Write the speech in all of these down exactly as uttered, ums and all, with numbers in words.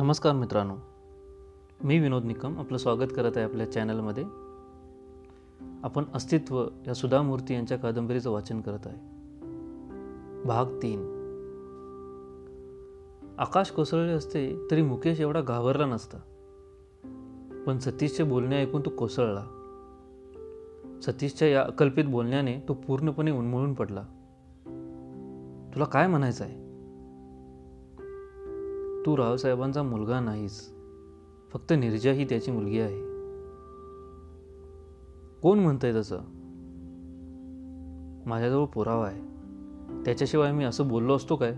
नमस्कार मित्रांनो, मी विनोद निकम आपलं स्वागत करत आहे आपल्या चॅनलमध्ये. आपण अस्तित्व या सुदा मूर्ती यांच्या कादंबरीचं वाचन करत आहे. भाग तीन. आकाश कोसळले असते तरी मुकेश एवढा घाबरला नसता, पण सतीशचे बोलणे ऐकून तो कोसळला. सतीशच्या या अकल्पित बोलण्याने तो पूर्णपणे उन्मळून पडला. तुला काय म्हणायचं आहे? तू रावसाहेबांचा मुलगा नाहीस, फक्त निर्जा ही त्याची मुलगी आहे. कोण म्हणतंय तसं? माझ्याजवळ पुरावा आहे, त्याच्याशिवाय मी असं बोललो असतो काय?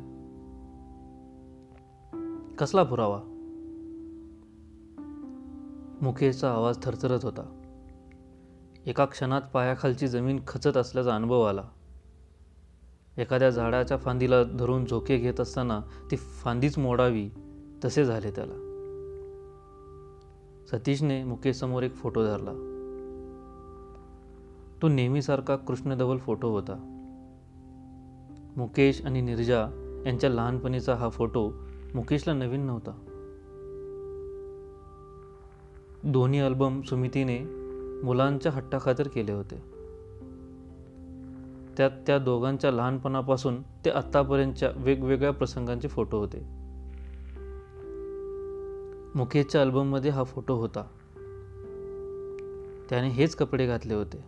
कसला पुरावा? मुकेशचा आवाज थरथरत होता. एका क्षणात पायाखालची जमीन खचत असल्याचा अनुभव आला. एखाद्या झाडाच्या फांदीला धरून झोके घेत असताना ती फांदीच मोडावी तसे झाले त्याला. सतीशने मुकेशसमोर एक फोटो धरला. तो नेहमीसारखा कृष्णधवल फोटो होता. मुकेश आणि निर्जा यांच्या लहानपणीचा हा फोटो मुकेशला नवीन नव्हता. दोन्ही अल्बम सुमितीने मुलांच्या हट्टाखातर केले होते. त्यात त्या दोघांच्या लहानपणापासून ते आत्तापर्यंतच्या वेगवेगळ्या प्रसंगांचे फोटो होते. मुकेशच्या अल्बममध्ये हा फोटो होता. त्याने हेच कपडे घातले होते,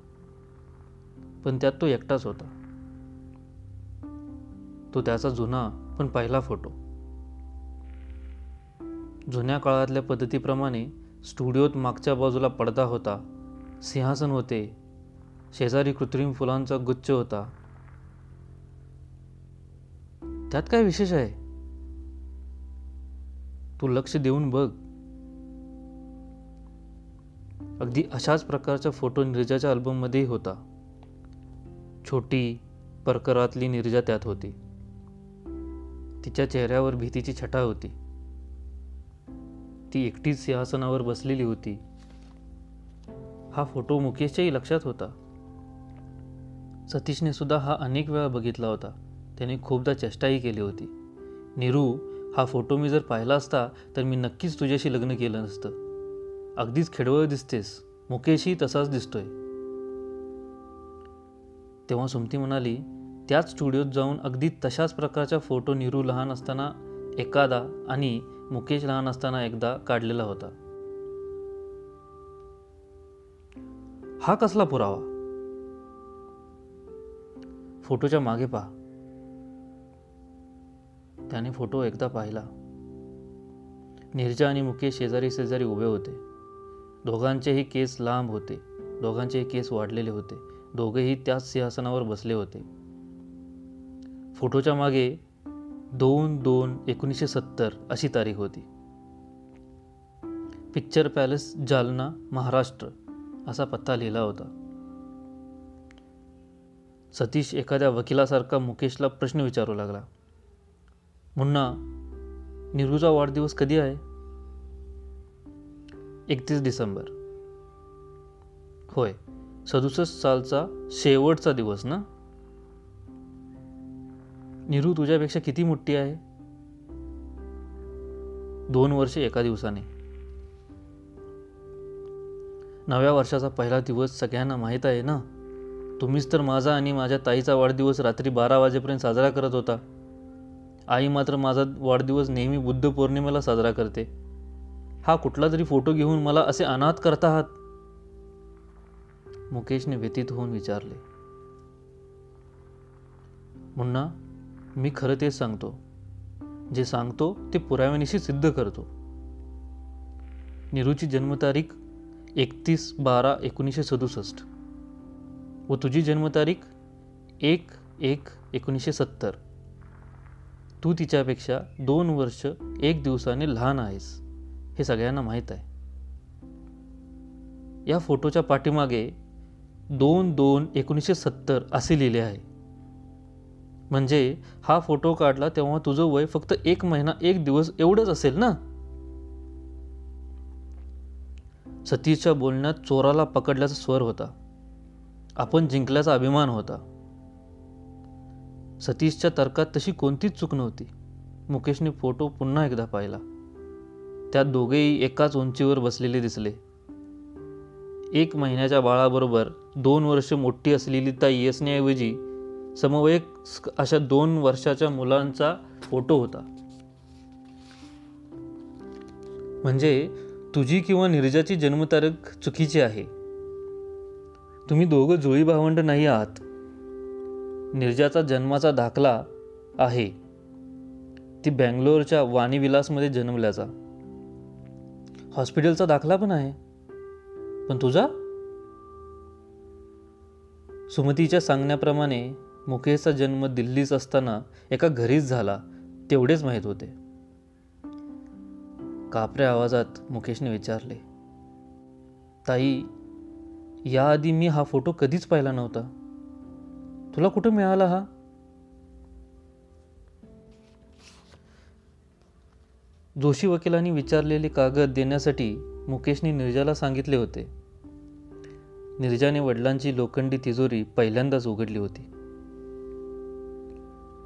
पण त्यात तो एकटाच होता. तो त्याचा जुना पण पहिला फोटो. जुन्या काळातल्या पद्धतीप्रमाणे स्टुडिओत मागच्या बाजूला पडदा होता, सिंहासन होते, शेजारी कृत्रिम फुलांचा गुच्छ होता. त्यात काय विशेष आहे? तू लक्ष देऊन बघ. अगदी अशाच प्रकारचा फोटो निर्जाच्या अल्बममध्येही होता. छोटी परकरातली निर्जा त्यात होती. तिच्या चेहऱ्यावर भीतीची छटा होती. ती एकटीच सिंहासनावर बसलेली होती. हा फोटो मुकेशच्याही लक्षात होता. सतीशने सुद्धा हा अनेक वेळा बघितला होता. त्याने खूपदा चेष्टाही केली होती. नीरू, हा फोटो मी जर पाहिला असता तर मी नक्कीच तुझ्याशी लग्न केलं नसतं. अगदीच खेडवळ दिसतेस. मुकेशही तसाच दिसतोय. तेव्हा सुमती म्हणाली, त्याच स्टुडिओत जाऊन अगदी तशाच प्रकारचा फोटो नीरू लहान असताना एखादा आणि मुकेश लहान असताना एकदा काढलेला होता. हा कसला पुरावा? फोटोच्या मागे पहा. त्याने फोटो एकदा पाहिला. निर्जा आणि मुकेश शेजारी शेजारी उभे होते. दोघांचेही केस लांब होते, दोघांचेही केस वाढलेले होते, दोघेही त्याच सिंहासनावर बसले होते. फोटोच्या मागे दोन दोन एकोणीसशे सत्तर अशी तारीख होती. पिक्चर पॅलेस, जालना, महाराष्ट्र असा पत्ता लिहिला होता. सतीश एखाद्या वकिलासारखा मुकेशला प्रश्न विचारू लागला. मुन्ना, नीरूचा वाढदिवस कधी आहे? एकतीस डिसेंबर. होय, सदुसष्ट सालचा शेवटचा दिवस ना? नीरू तुझ्यापेक्षा किती मोठी आहे? दोन वर्षे एका दिवसाने. नव्या वर्षाचा पहिला दिवस सगळ्यांना माहीत आहे ना? तुम्हीच तर माझा आणि माझ्या ताईचा वाढदिवस रात्री बारा वाजेपर्यंत साजरा करत होता. आई मात्र माझा वाढदिवस नेहमी बुद्ध पौर्णिमेला साजरा करते. हा कुठला तरी फोटो घेऊन मला असे अनाथ करत आहात? मुकेशने व्यथित होऊन विचारले. मुन्ना, मी खरं तेच सांगतो. जे सांगतो ते पुराव्यानिशी सिद्ध करतो. नीरूची जन्मतारीख एकतीस बारा एकोणीसशे सदुसष्ट व तुझी जन्मतारीख एक एक एकोणीसशे सत्तर. तू तिच्यापेक्षा दोन वर्ष एक दिवसाने लहान आहेस, हे सगळ्यांना माहीत आहे. या फोटोच्या पाठीमागे दोन दोन एकोणीसशे सत्तर असे लिहिले आहे. म्हणजे हा फोटो काढला तेव्हा तुझं वय फक्त एक महिना एक दिवस एवढंच असेल ना? सतीशच्या बोलण्यात चोराला पकडल्याचा स्वर होता. आपण जिंकल्याचा अभिमान होता. सतीशच्या तर्कात तशी कोणतीच चूक नव्हती. मुकेशने फोटो पुन्हा एकदा पाहिला. त्या दोघेही एकाच उंचीवर बसलेले दिसले. एक महिन्याच्या बाळाबरोबर दोन वर्ष मोठी असलेली ताई असण्याऐवजी समवयस्क अशा दोन वर्षाच्या मुलांचा फोटो होता. म्हणजे तुझी किंवा निर्जाची जन्मतारीख चुकीची आहे. तुम्ही दोघं जुळी भावंड नाही आहात. निर्जाचा जन्माचा दाखला आहे ती बँगलोरच्या वाणीविलासमध्ये जन्मल्याचा, हॉस्पिटलचा दाखला पण आहे. पण तुझा? सुमतीच्या सांगण्याप्रमाणे मुकेशचा जन्म दिल्लीच असताना एका घरीच झाला तेवढेच माहीत होते. कापऱ्या आवाजात मुकेशने विचारले, ताई, याआधी मी हा फोटो कधीच पाहिला नव्हता. तुला कुठे मिळाला हा? जोशी वकिलांनी विचारलेले कागद देण्यासाठी मुकेशने निर्जाला सांगितले होते. निर्जाने वडिलांची लोखंडी तिजोरी पहिल्यांदाच उघडली होती.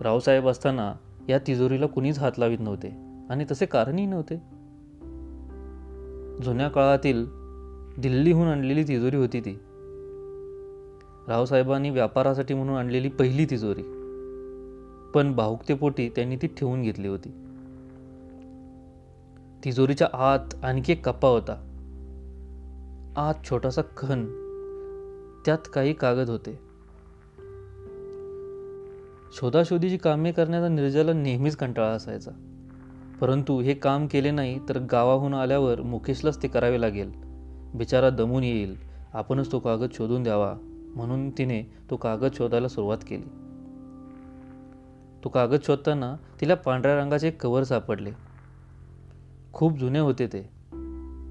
रावसाहेब असताना या तिजोरीला कुणीच हात लावित नव्हते आणि तसे कारणही नव्हते. जुन्या काळातील दिल्लीहून आणलेली तिजोरी होती ती, रावसाहेबांनी व्यापारासाठी म्हणून आणलेली पहिली तिजोरी. पण भावुकतेपोटी त्यांनी ती ठेवून घेतली होती. तिजोरीच्या आत आणखी एक कप्पा होता, आत छोटासा खण, त्यात काही कागद होते. शोधाशोधीची कामे करण्याचा निर्जाला नेहमीच कंटाळा असायचा. परंतु हे काम केले नाही तर गावाहून आल्यावर मुकेशलाच ते करावे लागेल. बिचारा दमून येईल, आपणच तो कागद शोधून द्यावा म्हणून तिने तो कागद शोधायला सुरुवात केली. तो कागद शोधताना तिला पांढऱ्या रंगाचे एक कव्हर सापडले. खूप जुने होते ते.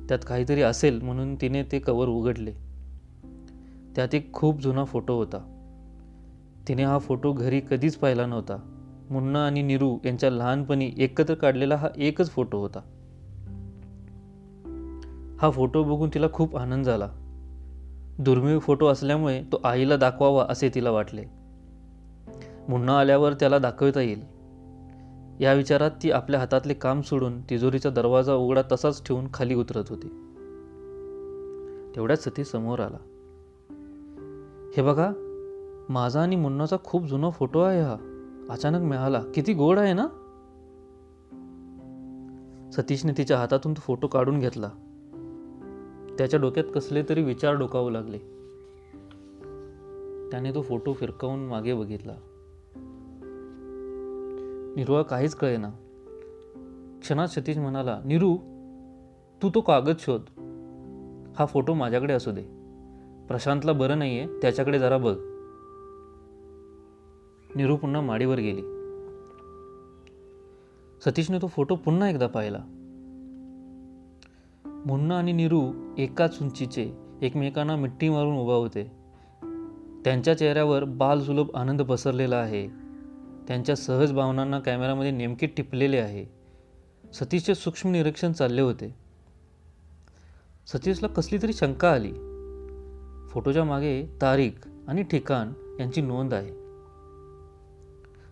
त्यात काहीतरी असेल म्हणून तिने ते कव्हर उघडले. त्यात एक खूप जुना फोटो होता. तिने हा फोटो घरी कधीच पाहिला नव्हता. मुन्ना आणि निरू यांच्या लहानपणी एकत्र काढलेला हा एकच फोटो होता. हा फोटो बघून तिला खूप आनंद झाला. दुर्मिळ फोटो असल्यामुळे तो आईला दाखवावा असे तिला वाटले. मुन्ना आल्यावर त्याला दाखवता येईल या विचारात ती आपल्या हातातले काम सोडून तिजोरीचा दरवाजा उघडा तसाच ठेवून खाली उतरत होती. तेवढ्याच सती समोर आला. हे बघा, माझा आणि मुन्नाचा खूप जुना फोटो आहे हा. अचानक मिळाला, किती गोड आहे ना. सतीशने तिच्या हातातून तो फोटो काढून घेतला. त्याच्या डोक्यात कसले तरी विचार डोकावू लागले. त्याने तो फोटो फिरकावून मागे बघितला. निरूला काहीच कळेना. क्षणात सतीश म्हणाला, निरू, तू तो कागद शोध, हा फोटो माझ्याकडे असू दे. प्रशांतला बरं नाही आहे, त्याच्याकडे जरा बघ. निरू पुन्हा माडीवर गेली. सतीशने तो फोटो पुन्हा एकदा पाहिला. मुन्ना आणि निरू एकाच उंचीचे, एकमेकांना मिठी मारून उभा होते. त्यांच्या चेहऱ्यावर बालसुलभ आनंद पसरलेला आहे. त्यांच्या सहज भावनांना कॅमेरामध्ये नेमके टिपलेले आहे. सतीशचे सूक्ष्म निरीक्षण चालले होते. सतीशला कसली तरी शंका आली. फोटोच्या मागे तारीख आणि ठिकाण यांची नोंद आहे.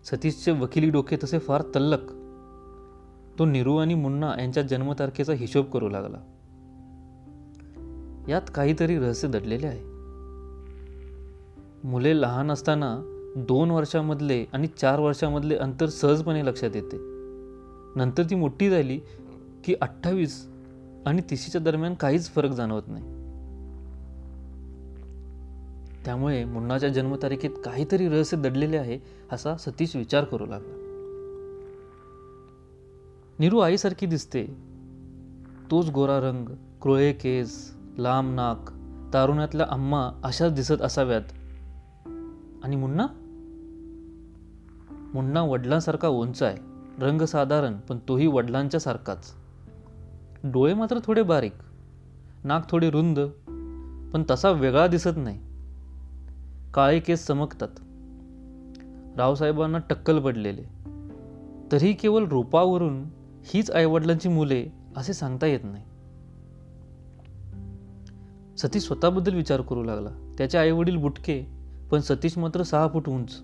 सतीशचे वकिली डोके तसे फार तल्लक. तो निरू आणि मुन्ना यांच्या जन्मतारखेचा हिशोब करू लागला. यात काहीतरी रहस्य दडलेले आहे. मुले लहान असताना दोन वर्षामधले आणि चार वर्षामधले अंतर सहजपणे लक्षात येते. नंतर ती मोठी झाली की अठ्ठावीस आणि तिशीच्या दरम्यान काहीच फरक जाणवत नाही. त्यामुळे मुन्नाच्या जन्मतारखेत काहीतरी रहस्य दडलेले आहे असा सतीश विचार करू लागला. निरू आईसारखी दिसते. तोच गोरा रंग, क्रोळे केस, लांब नाक, तारुण्यातल्या अम्मा अशाच दिसत असाव्यात. आणि मुन्ना? मुन्ना वडिलांसारखा उंच आहे, रंग साधारण, पण तोही वडिलांच्या सारखाच. डोळे मात्र थोडे बारीक, नाक थोडे रुंद, पण तसा वेगळा दिसत नाही. काळे केस चमकतात, रावसाहेबांना टक्कल पडलेले. तरीही केवळ रूपावरून हीच आईवडिलांची मुले असे सांगता येत नाही. सतीश स्वतःबद्दल विचार करू लागला. त्याचे आईवडील बुटके, पण सतीश मात्र सहा फूट उंच.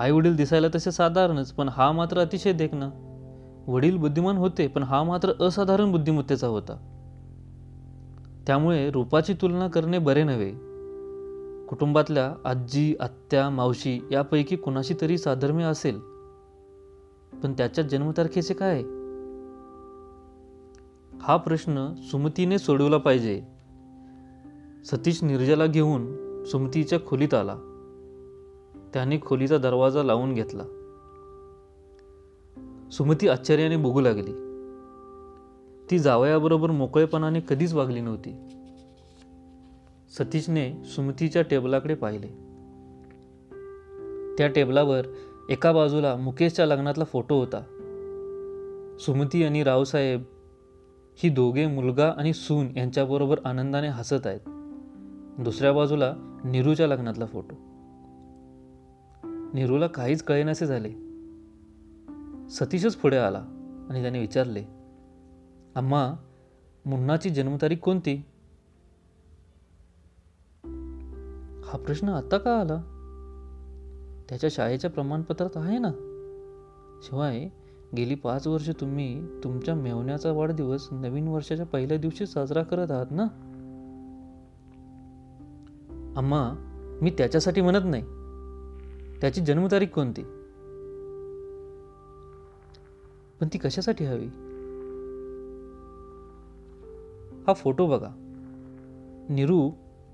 आईवडील दिसायला तसे साधारणच, पण हा मात्र अतिशय देखणा. वडील बुद्धिमान होते, पण हा मात्र असाधारण बुद्धिमत्तेचा होता. त्यामुळे रूपाची तुलना करणे बरे नव्हे. कुटुंबातल्या आजी, आत्या, मावशी यापैकी कुणाशी तरी साधर्म्य असेल, पण त्याच्या जन्मतारखेचे काय? हा प्रश्न सुमतीने सोडवला पाहिजे. सतीश निर्जला घेऊन सुमतीच्या खोलीत आला. त्याने खोलीचा दरवाजा लावून घेतला. सुमती आश्चर्याने बघू लागली. ती जावयाबरोबर मोकळेपणाने कधीच वागली नव्हती. सतीशने सुमतीच्या टेबलाकडे पाहिले. त्या टेबलावर एका बाजूला मुकेशच्या लग्नातला फोटो होता. सुमती आणि रावसाहेब ही दोघे मुलगा आणि सून यांच्याबरोबर आनंदाने हसत आहेत. दुसऱ्या बाजूला नीरूच्या लग्नातला फोटो. नीरूला काहीच कळेनासे झाले. सतीशच पुढे आला आणि त्याने विचारले, अम्मा, मुन्नाची जन्मतारीख कोणती? हा प्रश्न आता का आला? त्याच्या शाळेच्या प्रमाणपत्रात आहे ना. शिवाय गेली पाच वर्ष तुम्ही तुमच्या मेवण्याचा वाढदिवस नवीन वर्षाच्या पहिल्या दिवशी साजरा करत आहात ना. अम्मा, मी त्याच्यासाठी म्हणत नाही. त्याची जन्मतारीख कोणती? पण ती कशासाठी हवी? हा फोटो बघा. नीरू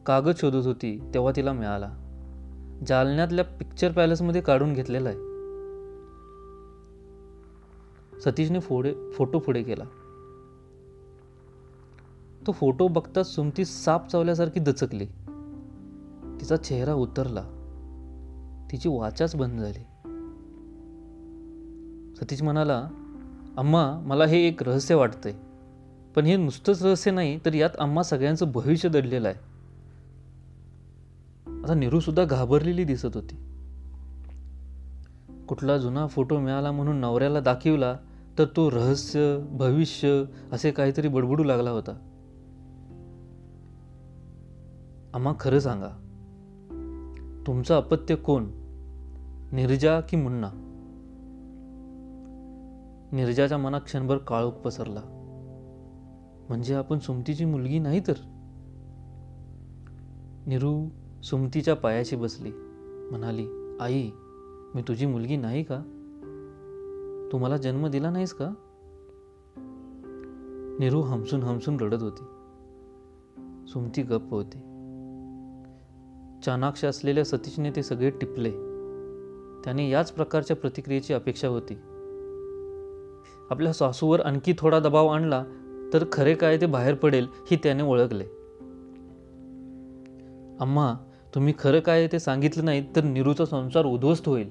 कागद शोधत होती तेव्हा तिला मिळाला. जालन्यातल्या पिक्चर पॅलेसमध्ये काढून घेतलेला आहे. सतीशने फोडे फोटो पुढे केला. तो फोटो बघताच सुमती साप चावल्यासारखी दचकली. तिचा चेहरा उतरला. तिची वाचाच बंद झाली. सतीश म्हणाला, अम्मा, मला हे एक रहस्य वाटते, पण हे नुसतंच रहस्य नाही, तर यात अम्मा सगळ्यांचं भविष्य दडलेलं आहे. आता नीरूसुद्धा घाबरलेली दिसत होती. कुठला जुना फोटो मिळाला म्हणून नवऱ्याला दाखविला तर तो रहस्य, भविष्य असे काहीतरी बडबडू लागला होता. अम्मा, खरं सांगा, तुमचं अपत्य कोण, निर्जा की मुन्ना? निर्जाच्या मनात क्षणभर काळोख पसरला. म्हणजे आपण सुमतीची मुलगी नाही तर? नीरू सुमतीच्या पायाशी बसली. म्हणाली, आई, मी तुझी मुलगी नाही का? तू मला जन्म दिला नाहीस का? नीरू हमसून हमसून रडत होती. सुमती गप्प होती. चाणाक्ष असलेल्या सतीशने ते सगळे टिपले. त्याने याच प्रकारच्या प्रतिक्रियेची अपेक्षा होती. आपल्या सासूवर आणखी थोडा दबाव आणला तर खरे काय ते बाहेर पडेल ही त्याने ओळखले. अम्मा, तुम्ही खरं काय ते सांगितलं नाही तर नीरूचा संसार उद्ध्वस्त होईल.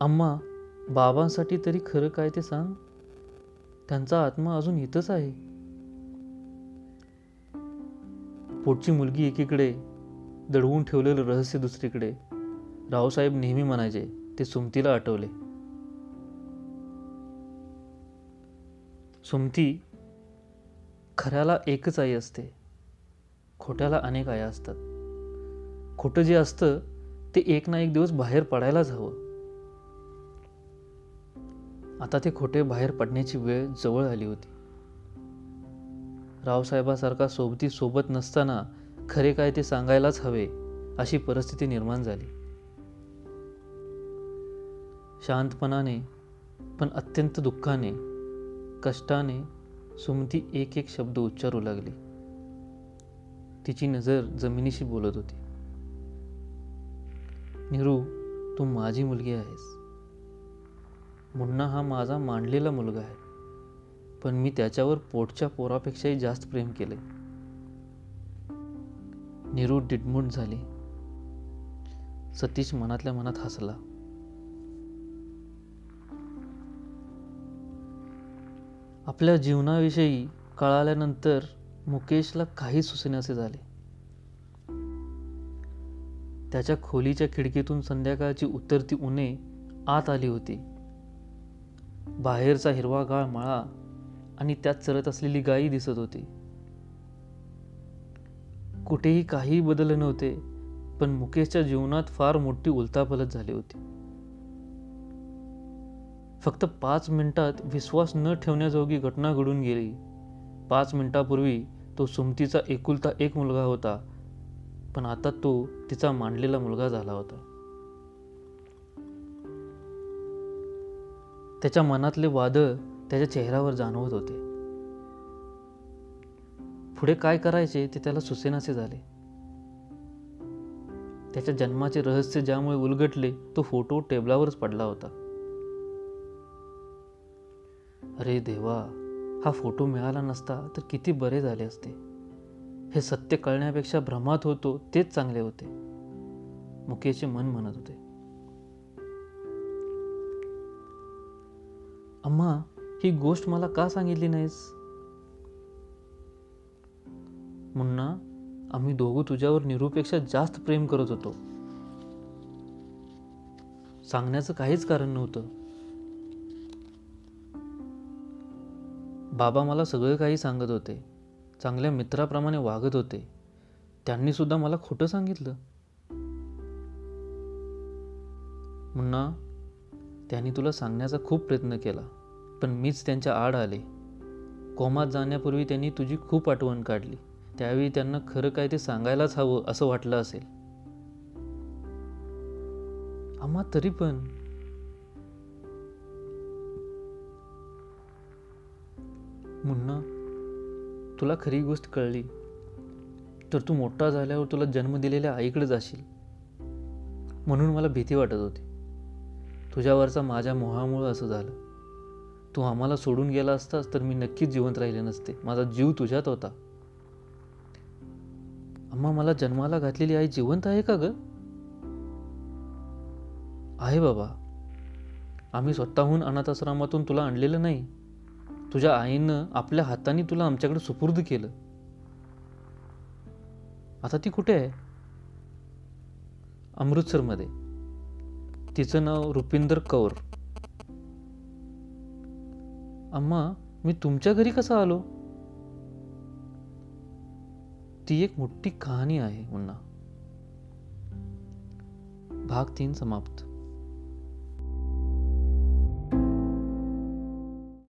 अम्मा, बाबांसाठी तरी खरं काय ते सांग. त्यांचा आत्मा अजून इथंच आहे. पोटची मुलगी एकीकडे, दडवून ठेवलेलं रहस्य दुसरीकडे, रावसाहेब नेहमी म्हणायचे, ते सुमतीला आठवले. सुमती, खऱ्याला एकच आई असते, खोट्याला अनेक आया असतात. खोटं जे असतं ते एक ना एक दिवस बाहेर पडायलाच हवं. आता ते खोटे बाहेर पडण्याची वेळ जवळ आली होती. रावसाहेबासारखा सोबती सोबत नसताना खरे काय ते सांगायलाच हवे अशी परिस्थिती निर्माण झाली. शांतपणाने पण अत्यंत दुःखाने, कष्टाने सुमती एक एक शब्द उच्चारू लागली. तिची नजर जमिनीशी बोलत होती. नीरू, तू माझी मुलगी आहेस. मुन्ना हा माझा मांडलेला मुलगा आहे, पण मी त्याच्यावर पोटच्या पोरापेक्षाही जास्त प्रेम केले. नीरू डिडमूट झाली. सतीश मनातल्या मनात हसला. आपल्या जीवनाविषयी कळाल्यानंतर मुकेशला काही सुचण्याचे झाले. त्याच्या खोलीच्या खिडकीतून संध्याकाळची उतरती उन्हे आत आली होती. बाहेरचा हिरवागाळ माळा आणि त्यात चरत असलेली गायी दिसत होती. कुठेही काही बदल नव्हते, पण मुकेशच्या जीवनात फार मोठी उलथापालथ झाली होती. फक्त पाच मिनिटात विश्वास न ठेवण्याजोगी घटना घडून गेली. पाच मिनिटापूर्वी तो सुमतीचा एकुलता एक मुलगा होता, पण आता तो तिचा मांडलेला मुलगा झाला होता. त्याच्या मनातले वादळ त्याच्या चेहऱ्यावर जाणवत होते. पुढे काय करायचे ते त्याला सुचेनासे झाले. त्याच्या जन्माचे रहस्य ज्यामुळे उलगडले तो फोटो टेबलावरच पडला होता. अरे देवा, हा फोटो मिळाला नसता तर किती बरे झाले असते. हे सत्य कळण्यापेक्षा भ्रमात होतो तेच चांगले होते, मुकेशचे मन म्हणत होते. अम्मा, ही गोष्ट मला का सांगितली नाहीस? मुन्ना, आम्ही दोघं तुझ्यावर निरूपेक्षा जास्त प्रेम करत होतो. सांगण्याचं काहीच कारण नव्हतं. बाबा मला सगळं काही सांगत होते, चांगल्या मित्राप्रमाणे वागत होते. त्यांनी सुद्धा मला खोटं सांगितलं. मुन्ना, त्यांनी तुला सांगण्याचा खूप प्रयत्न केला, पण मीच त्यांच्या आड आले. कोमात जाण्यापूर्वी त्यांनी तुझी खूप आठवण काढली. त्यावेळी त्यांना खरं काय ते सांगायलाच हवं असं वाटलं असेल. आम्हा तरी पण मुन्ना, तुला खरी गोष्ट कळली तर तू मोठा झाल्यावर तुला जन्म दिलेल्या आईकडे जाशील म्हणून मला भीती वाटत होती. तुझ्यावरचा माझ्या मोहामुळे असं झालं. तू आम्हाला सोडून गेला असतास तर मी नक्कीच जिवंत राहिले नसते. माझा जीव तुझ्यात होता. अम्मा, मला जन्माला घातलेली आई जिवंत आहे का ग? आहे बाबा, आम्ही स्वतःहून अनाथाश्रमातून तुला आणलेलं नाही. तुझ्या आईनं आपल्या हाताने तुला आमच्याकडे सुपूर्द केलं. आता ती कुठे आहे? अमृतसरमध्ये. तिचं नाव रुपिंदर कौर. अम्मा, मी तुमच्या घरी कसा आलो? ती एक मोठी कहाणी आहे मुन्ना. भाग तीन समाप्त.